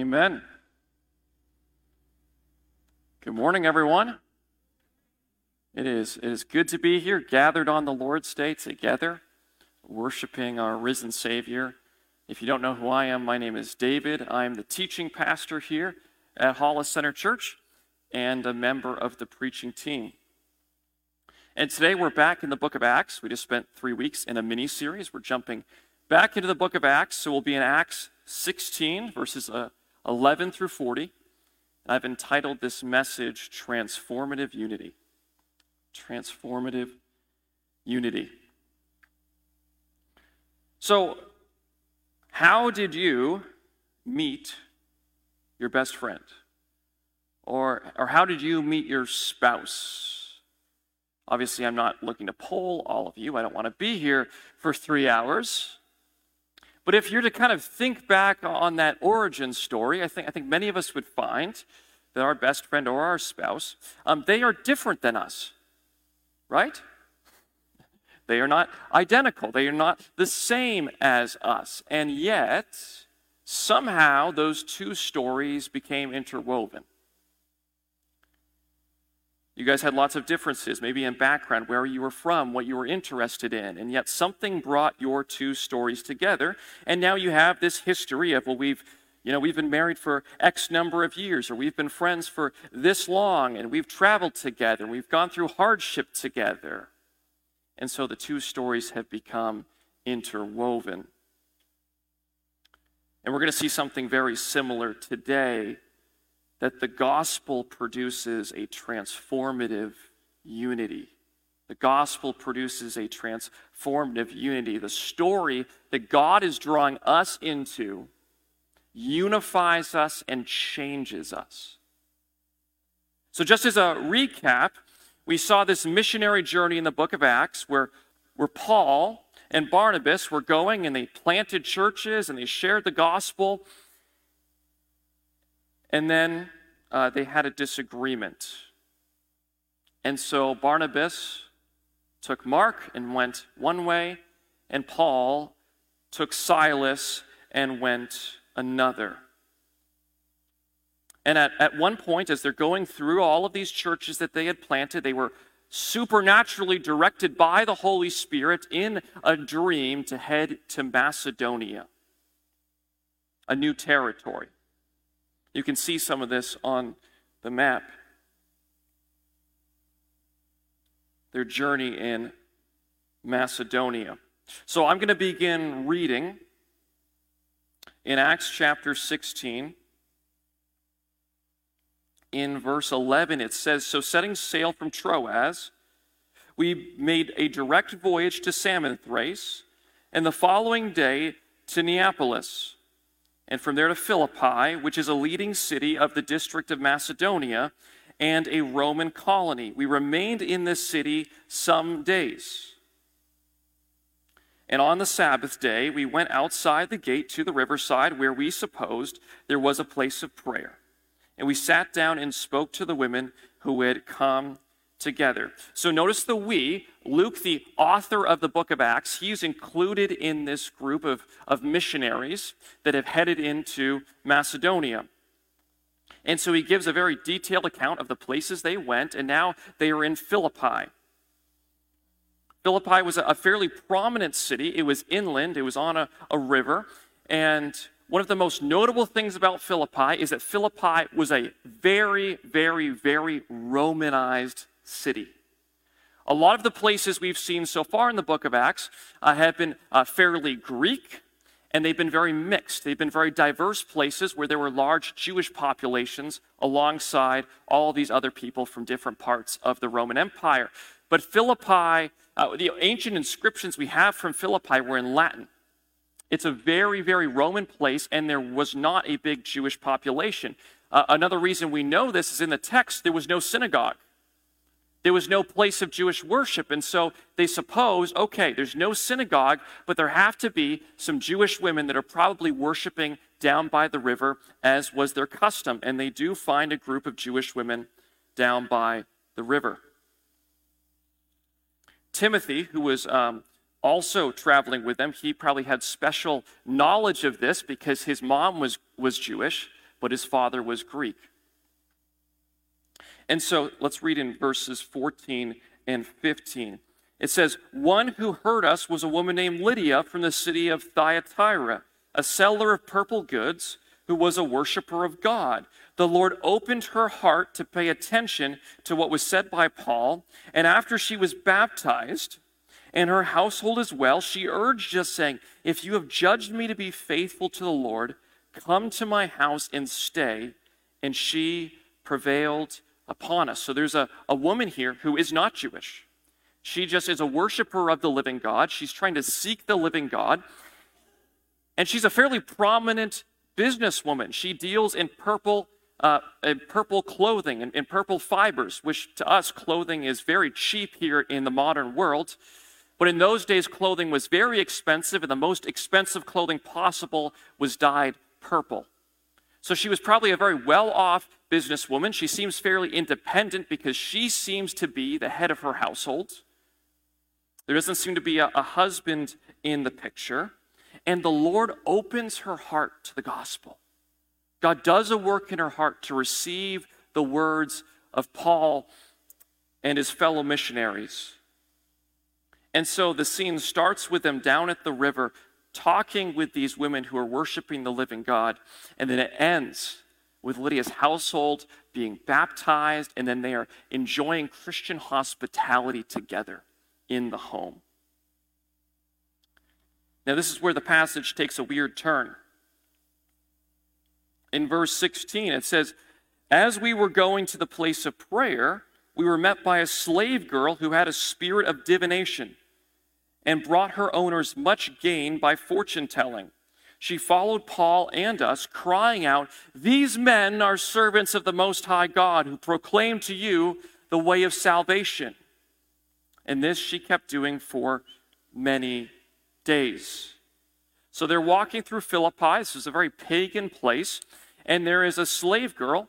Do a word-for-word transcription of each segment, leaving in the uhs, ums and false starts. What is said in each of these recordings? Amen. Good morning, everyone. It is, it is good to be here, gathered on the Lord's Day together, worshiping our risen Savior. If you don't know who I am, my name is David. I'm the teaching pastor here at Hollis Center Church and a member of the preaching team. And today we're back in the book of Acts. We just spent three weeks in a mini-series. We're jumping back into the book of Acts, so we'll be in Acts sixteen, verses eleven through forty. I've entitled this message, Transformative Unity. Transformative Unity. So, how did you meet your best friend? Or, or how did you meet your spouse? Obviously, I'm not looking to poll all of you. I don't want to be here for three hours. But if you're to kind of think back on that origin story, I think I think many of us would find that our best friend or our spouse, um, they are different than us, right? They are not identical. They are not the same as us. And yet, somehow, those two stories became interwoven. You guys had lots of differences, maybe in background, where you were from, what you were interested in, and yet something brought your two stories together, and now you have this history of, well, we've, you know, we've been married for X number of years, or we've been friends for this long, and we've traveled together, and we've gone through hardship together. And so the two stories have become interwoven. And we're going to see something very similar today, that the gospel produces a transformative unity. The gospel produces a transformative unity. The story that God is drawing us into unifies us and changes us. So just as a recap, we saw this missionary journey in the book of Acts where, where Paul and Barnabas were going and they planted churches and they shared the gospel. And then uh, they had a disagreement. And so Barnabas took Mark and went one way, and Paul took Silas and went another. And at, at one point, as they're going through all of these churches that they had planted, they were supernaturally directed by the Holy Spirit in a dream to head to Macedonia, a new territory. You can see some of this on the map. Their journey in Macedonia. So I'm going to begin reading in Acts chapter sixteen. In verse eleven, it says, "So setting sail from Troas, we made a direct voyage to Samothrace, and the following day to Neapolis, and from there to Philippi, which is a leading city of the district of Macedonia and a Roman colony. We remained in this city some days. And on the Sabbath day, we went outside the gate to the riverside where we supposed there was a place of prayer. And we sat down and spoke to the women who had come together." So notice the we. Luke, the author of the book of Acts, he's included in this group of, of missionaries that have headed into Macedonia. And so he gives a very detailed account of the places they went, and now they are in Philippi. Philippi was a, a fairly prominent city. It was inland. It was on a, a river. And one of the most notable things about Philippi is that Philippi was a very, very, very Romanized city. A lot of the places we've seen so far in the book of Acts uh, have been uh, fairly Greek, and they've been very mixed. They've been very diverse places where there were large Jewish populations alongside all these other people from different parts of the Roman Empire. But Philippi, uh, the ancient inscriptions we have from Philippi were in Latin. It's a very, very Roman place, and there was not a big Jewish population. Uh, another reason we know this is in the text, there was no synagogue. There was no place of Jewish worship, and so they suppose, okay, there's no synagogue, but there have to be some Jewish women that are probably worshiping down by the river, as was their custom, and they do find a group of Jewish women down by the river. Timothy, who was um, also traveling with them, he probably had special knowledge of this because his mom was, was Jewish, but his father was Greek. And so let's read in verses fourteen and fifteen. It says, "One who heard us was a woman named Lydia from the city of Thyatira, a seller of purple goods, who was a worshiper of God. The Lord opened her heart to pay attention to what was said by Paul, and after she was baptized, and her household as well, she urged us, saying, 'If you have judged me to be faithful to the Lord, come to my house and stay.' And she prevailed upon us." So there's a, a woman here who is not Jewish. She just is a worshiper of the living God. She's trying to seek the living God. And she's a fairly prominent businesswoman. She deals in purple uh, in purple clothing and in, in purple fibers, which to us, clothing is very cheap here in the modern world. But in those days, clothing was very expensive, and the most expensive clothing possible was dyed purple. So she was probably a very well-off businesswoman. She seems fairly independent because she seems to be the head of her household. There doesn't seem to be a, a husband in the picture. And the Lord opens her heart to the gospel. God does a work in her heart to receive the words of Paul and his fellow missionaries. And so the scene starts with them down at the river, talking with these women who are worshiping the living God. And then it ends with Lydia's household being baptized, and then they are enjoying Christian hospitality together in the home. Now, this is where the passage takes a weird turn. In verse sixteen, it says, "As we were going to the place of prayer, we were met by a slave girl who had a spirit of divination and brought her owners much gain by fortune-telling. She followed Paul and us, crying out, 'These men are servants of the Most High God, who proclaim to you the way of salvation.' And this she kept doing for many days." So they're walking through Philippi. This is a very pagan place. And there is a slave girl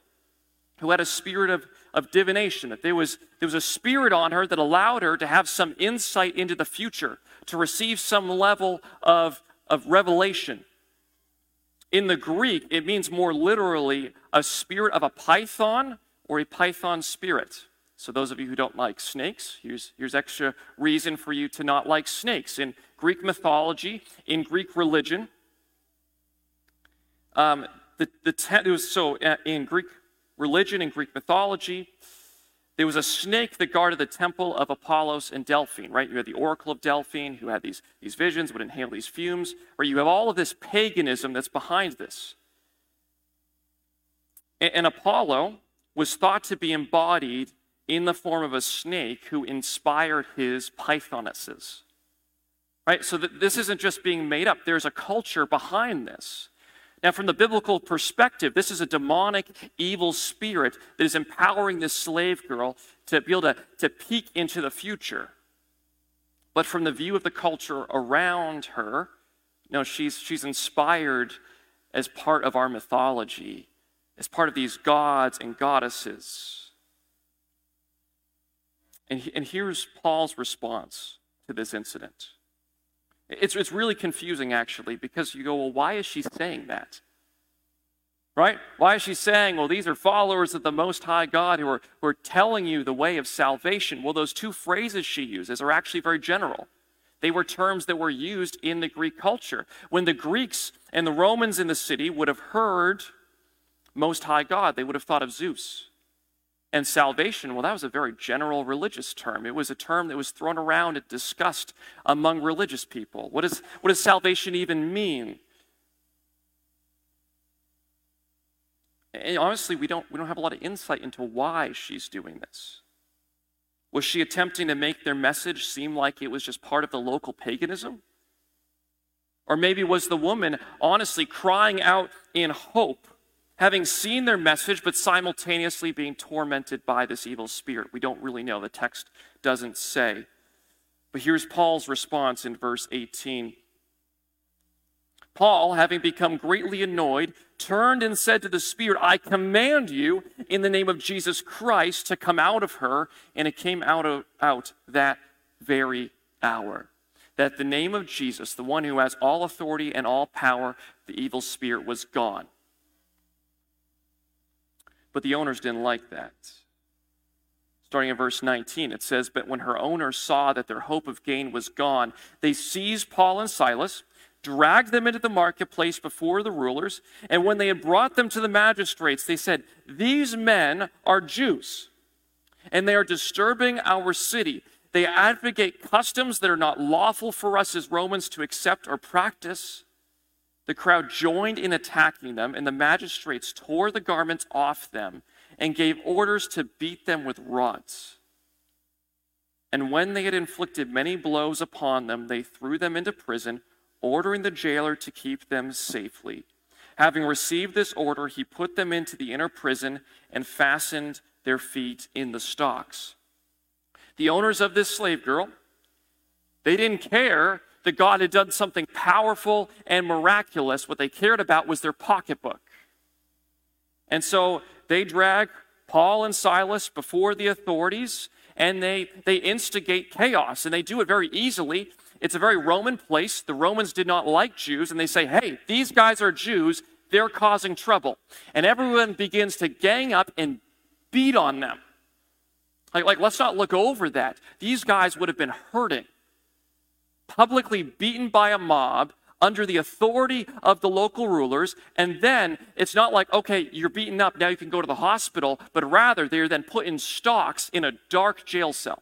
who had a spirit of of divination, that there was, there was a spirit on her that allowed her to have some insight into the future, to receive some level of, of revelation. In the Greek, it means more literally a spirit of a python or a python spirit. So those of you who don't like snakes, here's, here's extra reason for you to not like snakes. In Greek mythology, in Greek religion, um, the, the te- it was so uh, in Greek religion and Greek mythology, there was a snake that guarded the temple of Apollos and Delphi, right? You had the oracle of Delphi, who had these, these visions, would inhale these fumes, right? You have all of this paganism that's behind this. And, and Apollo was thought to be embodied in the form of a snake who inspired his Pythonesses, right? So that this isn't just being made up. There's a culture behind this. Now, from the biblical perspective, this is a demonic, evil spirit that is empowering this slave girl to be able to, to peek into the future. But from the view of the culture around her, no, she's, she's inspired as part of our mythology, as part of these gods and goddesses. And, he, and here's Paul's response to this incident. It's, it's really confusing, actually, because you go, well, why is she saying that? Right? Why is she saying, well, these are followers of the Most High God who are, who are telling you the way of salvation? Well, those two phrases she uses are actually very general. They were terms that were used in the Greek culture. When the Greeks and the Romans in the city would have heard Most High God, they would have thought of Zeus. And salvation, well, that was a very general religious term. It was a term that was thrown around and discussed among religious people. What, is, what does salvation even mean? And honestly, we don't, we don't have a lot of insight into why she's doing this. Was she attempting to make their message seem like it was just part of the local paganism? Or maybe was the woman honestly crying out in hope, having seen their message, but simultaneously being tormented by this evil spirit? We don't really know. The text doesn't say. But here's Paul's response in verse eighteen. "Paul, having become greatly annoyed, turned and said to the spirit, 'I command you in the name of Jesus Christ to come out of her.' And it came out of, out that very hour." That the name of Jesus, the one who has all authority and all power, the evil spirit was gone. But the owners didn't like that. Starting in verse nineteen, it says, "But when her owners saw that their hope of gain was gone, they seized Paul and Silas, dragged them into the marketplace before the rulers, and when they had brought them to the magistrates, they said, 'These men are Jews, and they are disturbing our city. They advocate customs that are not lawful for us as Romans to accept or practice.' The crowd joined in attacking them, and the magistrates tore the garments off them and gave orders to beat them with rods. And when they had inflicted many blows upon them, they threw them into prison, ordering the jailer to keep them safely. Having received this order, he put them into the inner prison and fastened their feet in the stocks." The owners of this slave girl, they didn't care that God had done something powerful and miraculous. What they cared about was their pocketbook. And so they drag Paul and Silas before the authorities, and they, they instigate chaos, and they do it very easily. It's a very Roman place. The Romans did not like Jews, and they say, "Hey, these guys are Jews. They're causing trouble." And everyone begins to gang up and beat on them. Like, like let's not look over that. These guys would have been hurting. Publicly beaten by a mob under the authority of the local rulers, and then it's not like, okay, you're beaten up, now you can go to the hospital, but rather they're then put in stocks in a dark jail cell.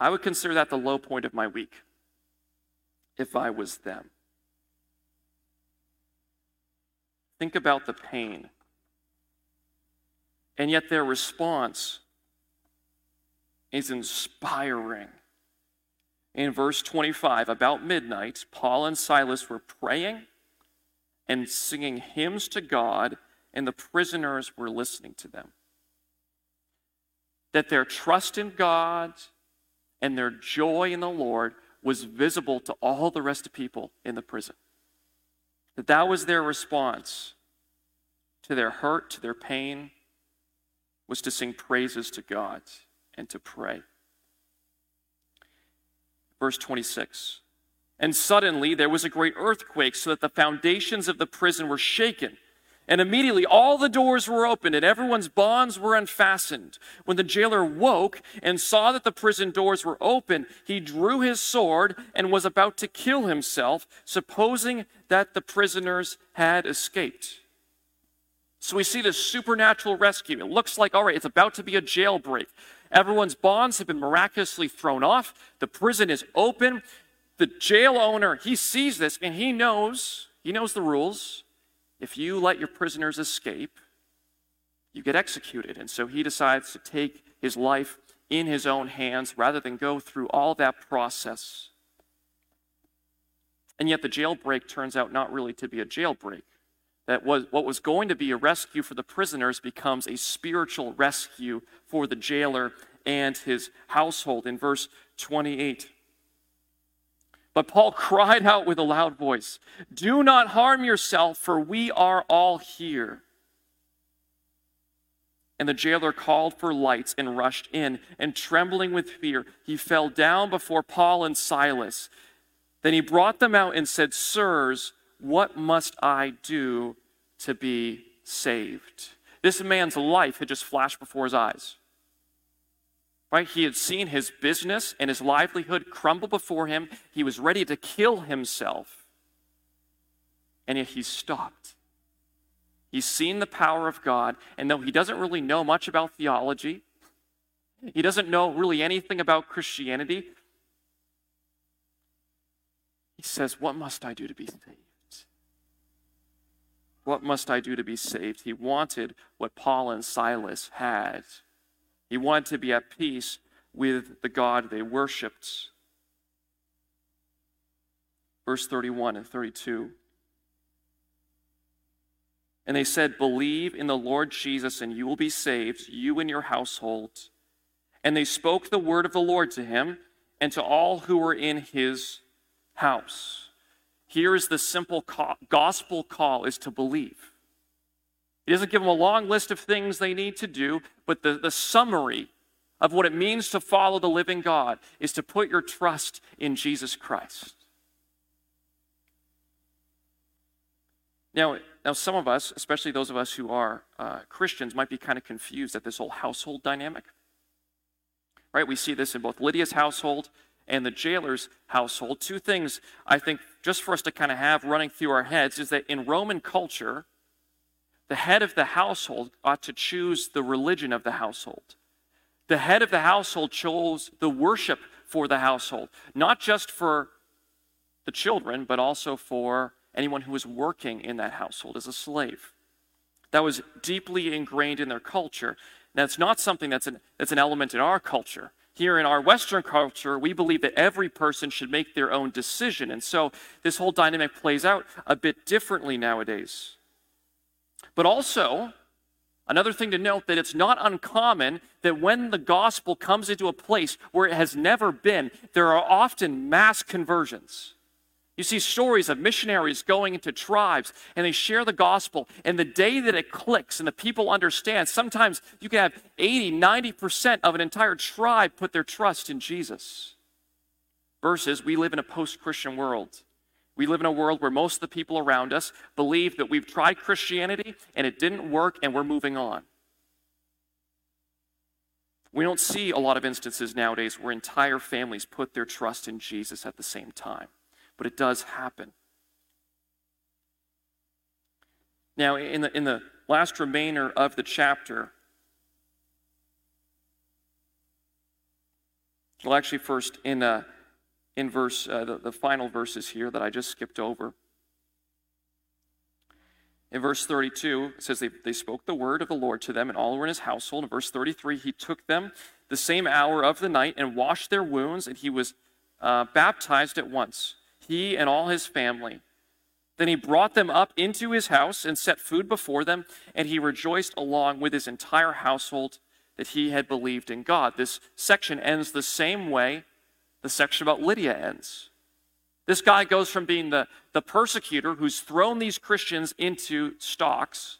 I would consider that the low point of my week, if I was them. Think about the pain. And yet their response is inspiring. In verse twenty-five, about midnight, Paul and Silas were praying and singing hymns to God, and the prisoners were listening to them. That their trust in God and their joy in the Lord was visible to all the rest of people in the prison. That that was their response to their hurt, to their pain, was to sing praises to God and to pray. Verse twenty-six, "And suddenly there was a great earthquake, so that the foundations of the prison were shaken. And immediately all the doors were opened, and everyone's bonds were unfastened. When the jailer woke and saw that the prison doors were open, he drew his sword and was about to kill himself, supposing that the prisoners had escaped." So we see this supernatural rescue. It looks like, all right, it's about to be a jailbreak. Everyone's bonds have been miraculously thrown off. The prison is open. The jail owner, he sees this, and he knows, he knows the rules. If you let your prisoners escape, you get executed. And so he decides to take his life in his own hands rather than go through all that process. And yet the jailbreak turns out not really to be a jailbreak. That was what was going to be a rescue for the prisoners becomes a spiritual rescue for the jailer and his household. In verse twenty-eight, "But Paul cried out with a loud voice, 'Do not harm yourself, for we are all here.' And the jailer called for lights and rushed in, and trembling with fear, he fell down before Paul and Silas. Then he brought them out and said, 'Sirs, what must I do to be saved?'" This man's life had just flashed before his eyes. Right? He had seen his business and his livelihood crumble before him. He was ready to kill himself. And yet he stopped. He's seen the power of God, and though he doesn't really know much about theology, he doesn't know really anything about Christianity, he says, "What must I do to be saved? What must I do to be saved?" He wanted what Paul and Silas had. He wanted to be at peace with the God they worshipped. Verse thirty-one and thirty-two. "And they said, 'Believe in the Lord Jesus, and you will be saved, you and your household.' And they spoke the word of the Lord to him and to all who were in his house." Here is the simple call, gospel call is to believe. He doesn't give them a long list of things they need to do, but the, the summary of what it means to follow the living God is to put your trust in Jesus Christ. Now, now some of us, especially those of us who are uh, Christians, might be kind of confused at this whole household dynamic. Right? We see this in both Lydia's household and the jailer's household. Two things I think just for us to kind of have running through our heads is that in Roman culture, the head of the household ought to choose the religion of the household. The head of the household chose the worship for the household, not just for the children, but also for anyone who was working in that household as a slave. That was deeply ingrained in their culture. Now, it's not something that's an, that's an element in our culture. Here in our Western culture, we believe that every person should make their own decision. And so this whole dynamic plays out a bit differently nowadays. But also, another thing to note that it's not uncommon that when the gospel comes into a place where it has never been, there are often mass conversions. You see stories of missionaries going into tribes, and they share the gospel, and the day that it clicks and the people understand, sometimes you can have eighty, ninety percent of an entire tribe put their trust in Jesus. Versus, we live in a post-Christian world. We live in a world where most of the people around us believe that we've tried Christianity, and it didn't work, and we're moving on. We don't see a lot of instances nowadays where entire families put their trust in Jesus at the same time. But it does happen. Now, in the, in the last remainder of the chapter, well, actually, first in uh, in verse uh, the, the final verses here that I just skipped over. In verse thirty-two, it says they, they spoke the word of the Lord to them, and all were in his household. In verse thirty-three, he took them the same hour of the night and washed their wounds, and he was uh, baptized at once, he and all his family. Then he brought them up into his house and set food before them, and he rejoiced along with his entire household that he had believed in God. This section ends the same way the section about Lydia ends. This guy goes from being the, the persecutor who's thrown these Christians into stocks,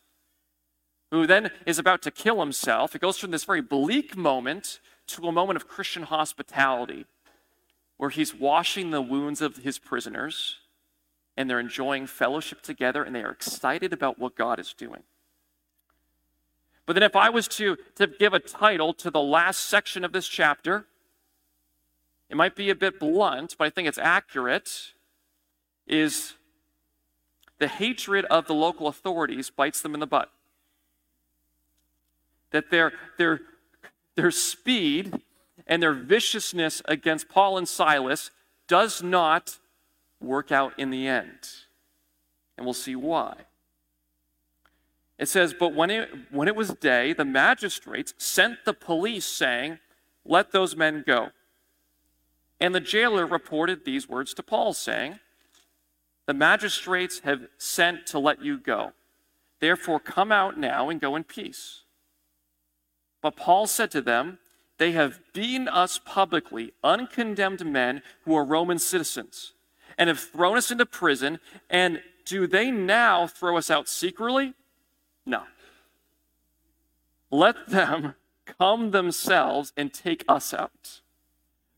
who then is about to kill himself. It goes from this very bleak moment to a moment of Christian hospitality, where he's washing the wounds of his prisoners, and they're enjoying fellowship together, and they are excited about what God is doing. But then if I was to, to give a title to the last section of this chapter, it might be a bit blunt, but I think it's accurate, is the hatred of the local authorities bites them in the butt. That their, their, their speed and their viciousness against Paul and Silas does not work out in the end. And we'll see why. It says, but when it, when it was day, the magistrates sent the police saying, let those men go. And the jailer reported these words to Paul saying, the magistrates have sent to let you go. Therefore come out now and go in peace. But Paul said to them, they have beaten us publicly, uncondemned men who are Roman citizens, and have thrown us into prison, and do they now throw us out secretly? No. Let them come themselves and take us out.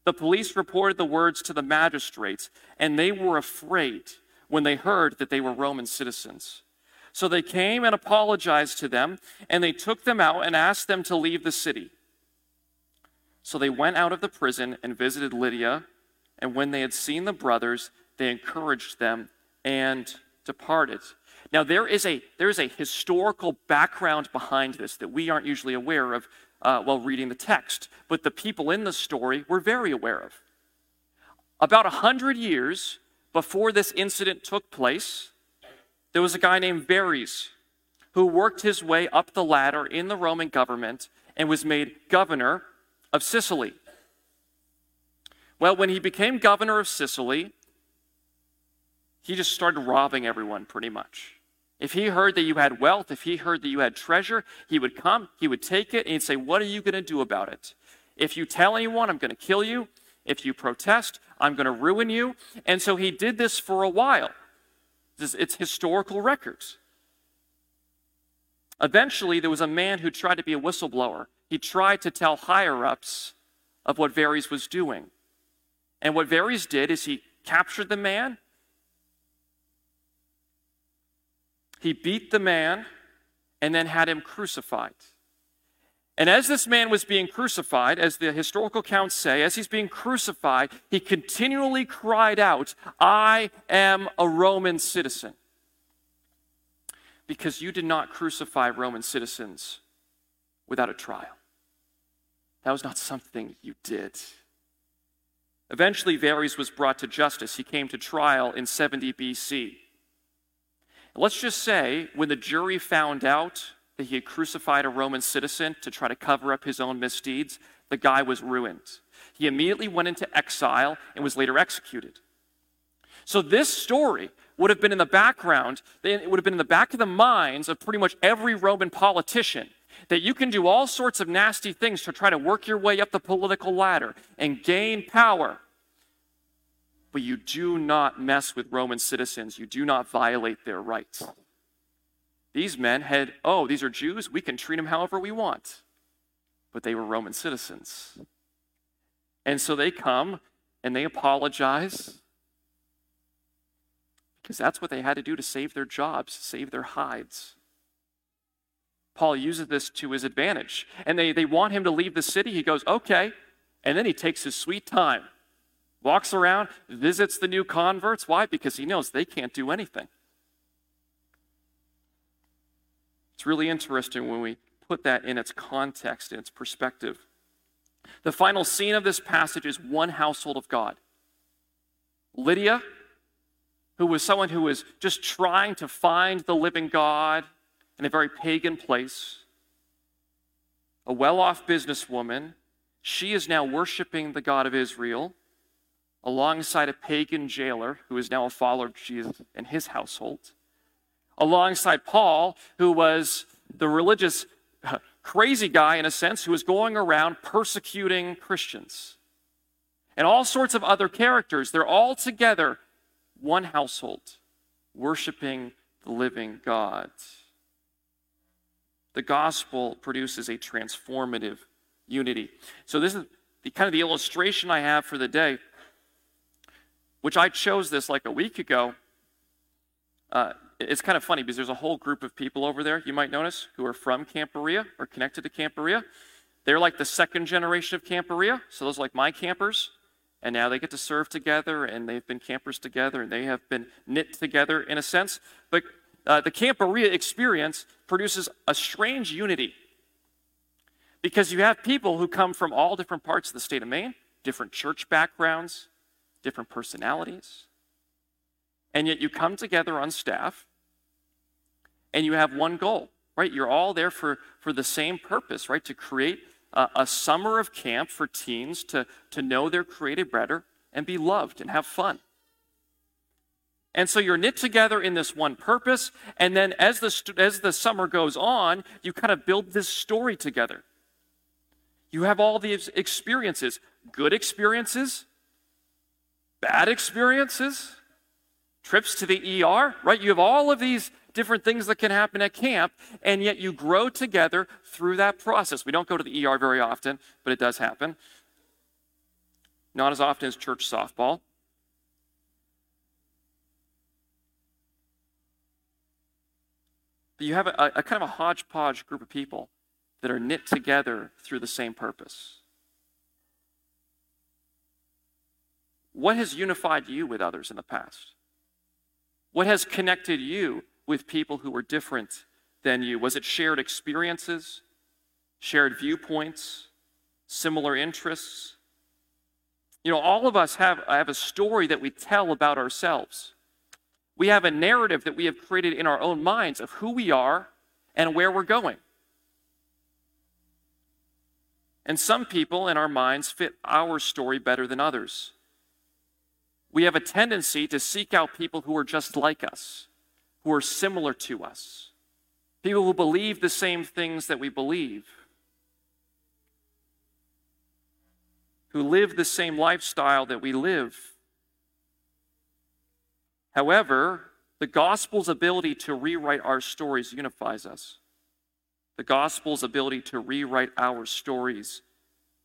The police reported the words to the magistrates, and they were afraid when they heard that they were Roman citizens. So they came and apologized to them, and they took them out and asked them to leave the city. So they went out of the prison and visited Lydia, and when they had seen the brothers, they encouraged them and departed. Now there is a there is a historical background behind this that we aren't usually aware of uh, while reading the text, but the people in the story were very aware of. About a hundred years before this incident took place, there was a guy named Verius who worked his way up the ladder in the Roman government and was made governor of Sicily. Well, when he became governor of Sicily, he just started robbing everyone pretty much. If he heard that you had wealth, if he heard that you had treasure, he would come, he would take it, and he'd say, what are you going to do about it? If you tell anyone, I'm going to kill you. If you protest, I'm going to ruin you. And so he did this for a while. It's historical records. Eventually, there was a man who tried to be a whistleblower. He tried to tell higher-ups of what Verius was doing. And what Verius did is he captured the man he beat the man and then had him crucified. And as this man was being crucified, as the historical accounts say, as he's being crucified, he continually cried out, "I am a Roman citizen." Because you did not crucify Roman citizens without a trial. That was not something you did. Eventually, Verius was brought to justice. He came to trial in seventy B C. Let's just say, when the jury found out that he had crucified a Roman citizen to try to cover up his own misdeeds, the guy was ruined. He immediately went into exile and was later executed. So this story would have been in the background, it would have been in the back of the minds of pretty much every Roman politician, that you can do all sorts of nasty things to try to work your way up the political ladder and gain power. But you do not mess with Roman citizens. You do not violate their rights. These men had, oh, these are Jews, we can treat them however we want. But they were Roman citizens. And so they come and they apologize because that's what they had to do to save their jobs, save their hides. Paul uses this to his advantage. And they, they want him to leave the city. He goes, okay. And then he takes his sweet time, walks around, visits the new converts. Why? Because he knows they can't do anything. It's really interesting when we put that in its context, in its perspective. The final scene of this passage is one household of God. Lydia, who was someone who was just trying to find the living God in a very pagan place, a well-off businesswoman, she is now worshiping the God of Israel alongside a pagan jailer who is now a follower of Jesus and his household, alongside Paul, who was the religious uh, crazy guy, in a sense, who was going around persecuting Christians. And all sorts of other characters. They're all together, one household, worshiping the living God. The gospel produces a transformative unity. So this is the kind of the illustration I have for the day, which I chose this like a week ago. Uh, It's kind of funny because there's a whole group of people over there, you might notice, who are from Camporia or connected to Camporia. They're like the second generation of Camporia, so those are like my campers. And now they get to serve together, and they've been campers together, and they have been knit together in a sense. But uh, the Camporia experience produces a strange unity because you have people who come from all different parts of the state of Maine, different church backgrounds, different personalities. And yet you come together on staff and you have one goal, right? You're all there for, for the same purpose, right? To create a, a summer of camp for teens to, to know their creative better and be loved and have fun. And so you're knit together in this one purpose. And then as the, as the summer goes on, you kind of build this story together. You have all these experiences, good experiences, bad experiences, trips to the E R, right? You have all of these different things that can happen at camp, and yet you grow together through that process. We don't go to the E R very often, but it does happen. Not as often as church softball. But you have a, a kind of a hodgepodge group of people that are knit together through the same purpose. What has unified you with others in the past? What has connected you with people who were different than you? Was it shared experiences, shared viewpoints, similar interests? You know, all of us have, have a story that we tell about ourselves. We have a narrative that we have created in our own minds of who we are and where we're going. And some people in our minds fit our story better than others. We have a tendency to seek out people who are just like us, who are similar to us, people who believe the same things that we believe, who live the same lifestyle that we live. However, the gospel's ability to rewrite our stories unifies us. The gospel's ability to rewrite our stories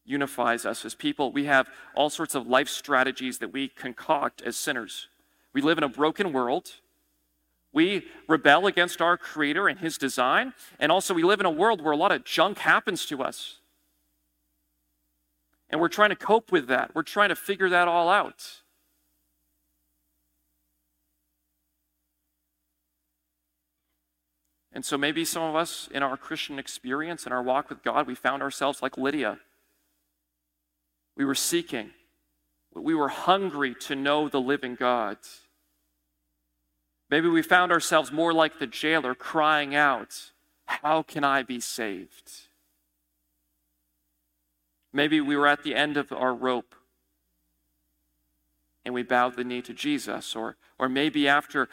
unifies us as people. We have all sorts of life strategies that we concoct as sinners. We live in a broken world. We rebel against our Creator and His design, and also we live in a world where a lot of junk happens to us. And we're trying to cope with that. We're trying to figure that all out. And so maybe some of us in our Christian experience, in our walk with God, we found ourselves like Lydia. We were seeking. We were hungry to know the living God. Maybe we found ourselves more like the jailer crying out, "How can I be saved?" Maybe we were at the end of our rope and we bowed the knee to Jesus. Or, or maybe after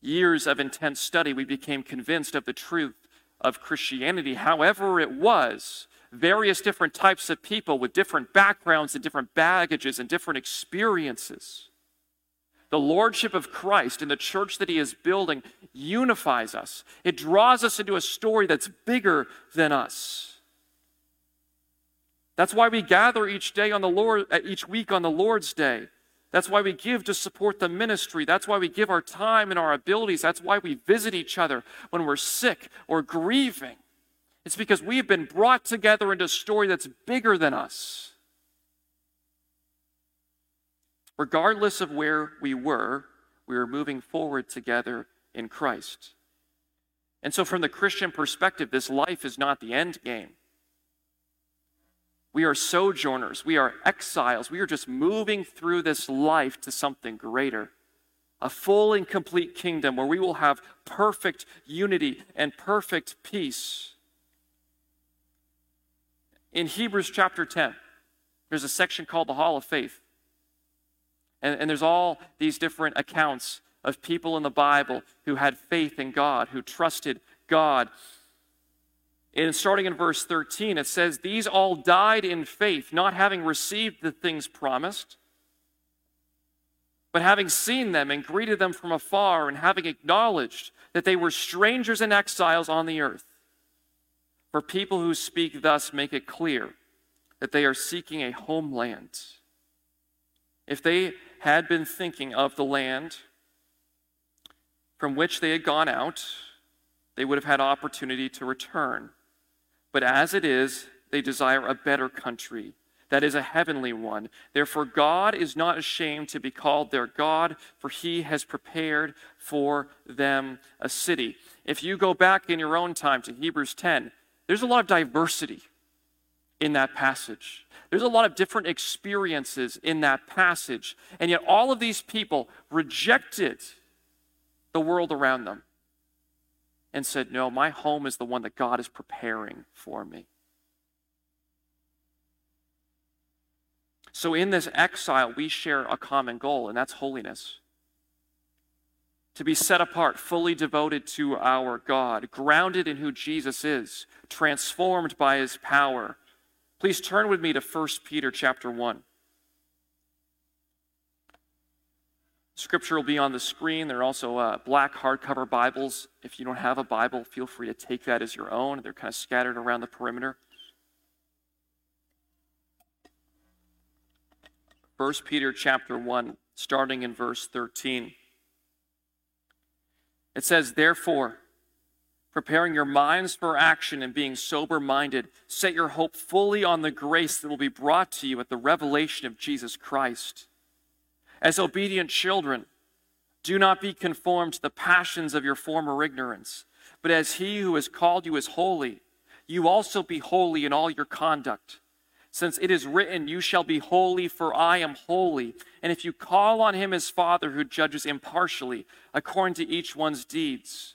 years of intense study, we became convinced of the truth of Christianity. However it was, various different types of people with different backgrounds and different baggages and different experiences. The lordship of Christ and the church that He is building unifies us. It draws us into a story that's bigger than us. That's why we gather each day on the Lord, each week on the Lord's Day. That's why we give to support the ministry. That's why we give our time and our abilities. That's why we visit each other when we're sick or grieving. It's because we've been brought together into a story that's bigger than us. Regardless of where we were, we were moving forward together in Christ. And so from the Christian perspective, this life is not the end game. We are sojourners, we are exiles, we are just moving through this life to something greater. A full and complete kingdom where we will have perfect unity and perfect peace. In Hebrews chapter ten, there's a section called the Hall of Faith. And, and there's all these different accounts of people in the Bible who had faith in God, who trusted God. And starting in verse thirteen, it says, "These all died in faith, not having received the things promised, but having seen them and greeted them from afar, and having acknowledged that they were strangers and exiles on the earth. For people who speak thus make it clear that they are seeking a homeland. If they had been thinking of the land from which they had gone out, they would have had opportunity to return. But as it is, they desire a better country, that is a heavenly one. Therefore, God is not ashamed to be called their God, for He has prepared for them a city." If you go back in your own time to Hebrews ten, there's a lot of diversity in that passage. There's a lot of different experiences in that passage. And yet all of these people rejected the world around them and said, "No, my home is the one that God is preparing for me." So in this exile, we share a common goal, and that's holiness. To be set apart, fully devoted to our God, grounded in who Jesus is, transformed by His power. Please turn with me to First Peter chapter one. Scripture will be on the screen. There are also uh, black hardcover Bibles. If you don't have a Bible, feel free to take that as your own. They're kind of scattered around the perimeter. First Peter chapter one, starting in verse thirteen. It says, "Therefore, preparing your minds for action and being sober-minded, set your hope fully on the grace that will be brought to you at the revelation of Jesus Christ. As obedient children, do not be conformed to the passions of your former ignorance, but as He who has called you is holy, you also be holy in all your conduct. Since it is written, 'You shall be holy, for I am holy.' And if you call on Him as Father who judges impartially, according to each one's deeds,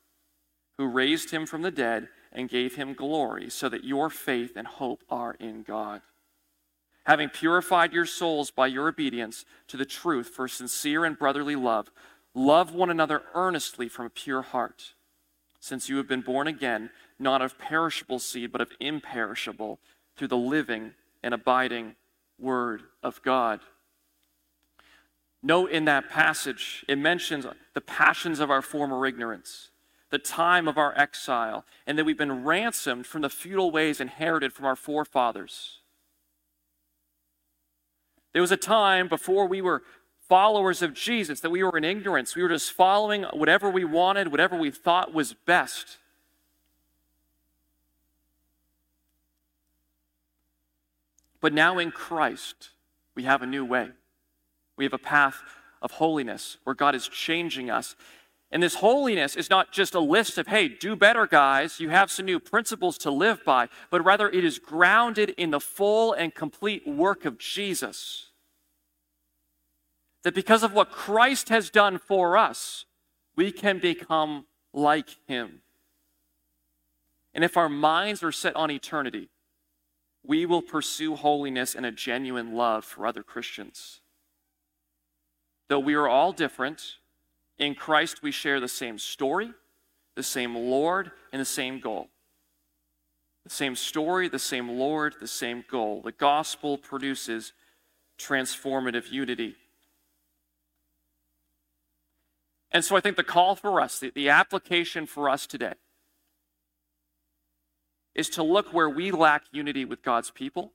who raised Him from the dead and gave Him glory, so that your faith and hope are in God. Having purified your souls by your obedience to the truth for sincere and brotherly love, Love one another earnestly from a pure heart, since you have been born again, not of perishable seed, but of imperishable, through the living and abiding Word of God. Note in that passage, it mentions the passions of our former ignorance, the time of our exile, and that we've been ransomed from the futile ways inherited from our forefathers. There was a time before we were followers of Jesus that we were in ignorance. We were just following whatever we wanted, whatever we thought was best. But now in Christ, we have a new way. We have a path of holiness where God is changing us. And this holiness is not just a list of, hey, do better, guys. You have some new principles to live by. But rather, it is grounded in the full and complete work of Jesus. That because of what Christ has done for us, we can become like him. And if our minds are set on eternity, we will pursue holiness and a genuine love for other Christians. Though we are all different, in Christ we share the same story, the same Lord, and the same goal. The same story, the same Lord, the same goal. The gospel produces transformative unity. And so I think the call for us, the, the application for us today, is to look where we lack unity with God's people,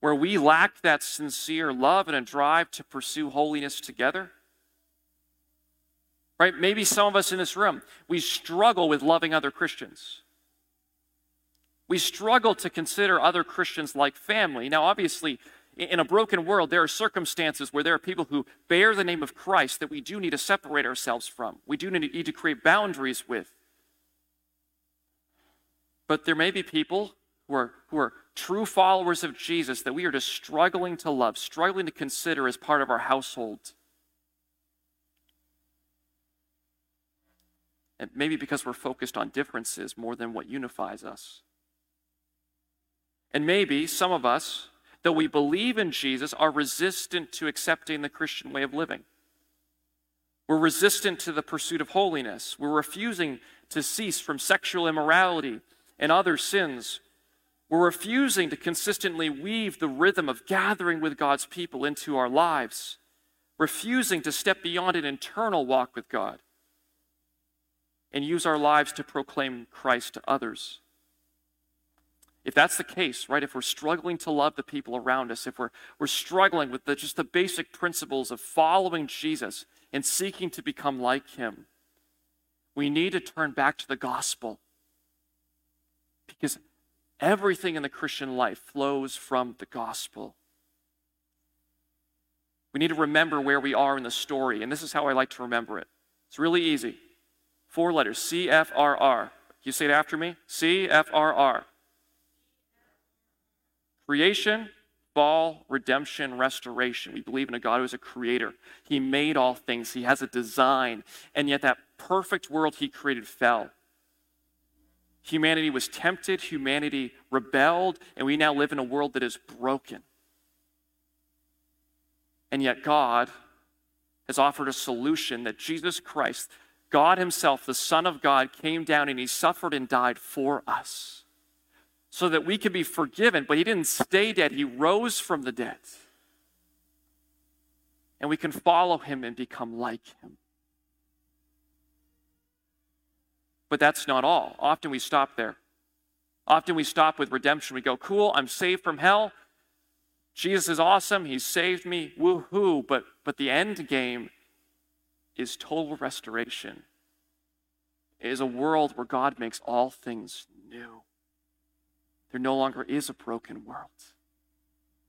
where we lack that sincere love and a drive to pursue holiness together. Right? Maybe some of us in this room, we struggle with loving other Christians. We struggle to consider other Christians like family. Now, obviously, in a broken world, there are circumstances where there are people who bear the name of Christ that we do need to separate ourselves from. We do need to create boundaries with. But there may be people who are, who are true followers of Jesus that we are just struggling to love, struggling to consider as part of our household. And maybe because we're focused on differences more than what unifies us. And maybe some of us, though we believe in Jesus, are resistant to accepting the Christian way of living. We're resistant to the pursuit of holiness. We're refusing to cease from sexual immorality and other sins. We're refusing to consistently weave the rhythm of gathering with God's people into our lives, refusing to step beyond an internal walk with God and use our lives to proclaim Christ to others. If that's the case, right, if we're struggling to love the people around us, if we're, we're struggling with the, just the basic principles of following Jesus and seeking to become like him, we need to turn back to the gospel, because everything in the Christian life flows from the gospel. We need to remember where we are in the story, and this is how I like to remember it. It's really easy. Four letters, C F R R. You say it after me? C F R R. Creation, fall, redemption, restoration. We believe in a God who is a creator. He made all things. He has a design. And yet that perfect world he created fell. Humanity was tempted, humanity rebelled, and we now live in a world that is broken. And yet God has offered a solution that Jesus Christ, God himself, the Son of God, came down and he suffered and died for us so that we could be forgiven. But he didn't stay dead. He rose from the dead. And we can follow him and become like him. But that's not all. Often we stop there. Often we stop with redemption. We go, cool, I'm saved from hell. Jesus is awesome. He saved me. Woohoo. But, but the end game is total restoration. It is a world where God makes all things new. There no longer is a broken world.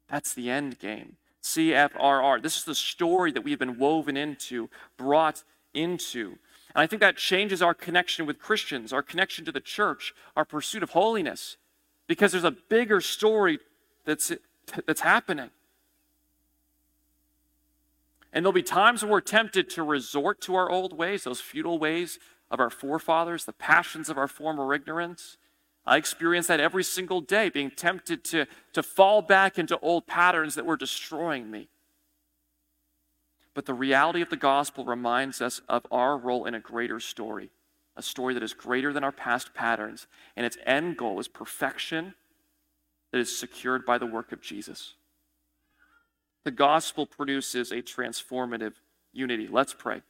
That's the end game. C F R R. This is the story that we've been woven into, brought into. And I think that changes our connection with Christians, our connection to the church, our pursuit of holiness, because there's a bigger story that's, that's happening. And there'll be times when we're tempted to resort to our old ways, those futile ways of our forefathers, the passions of our former ignorance. I experience that every single day, being tempted to, to fall back into old patterns that were destroying me. But the reality of the gospel reminds us of our role in a greater story, a story that is greater than our past patterns, and its end goal is perfection that is secured by the work of Jesus. The gospel produces a transformative unity. Let's pray.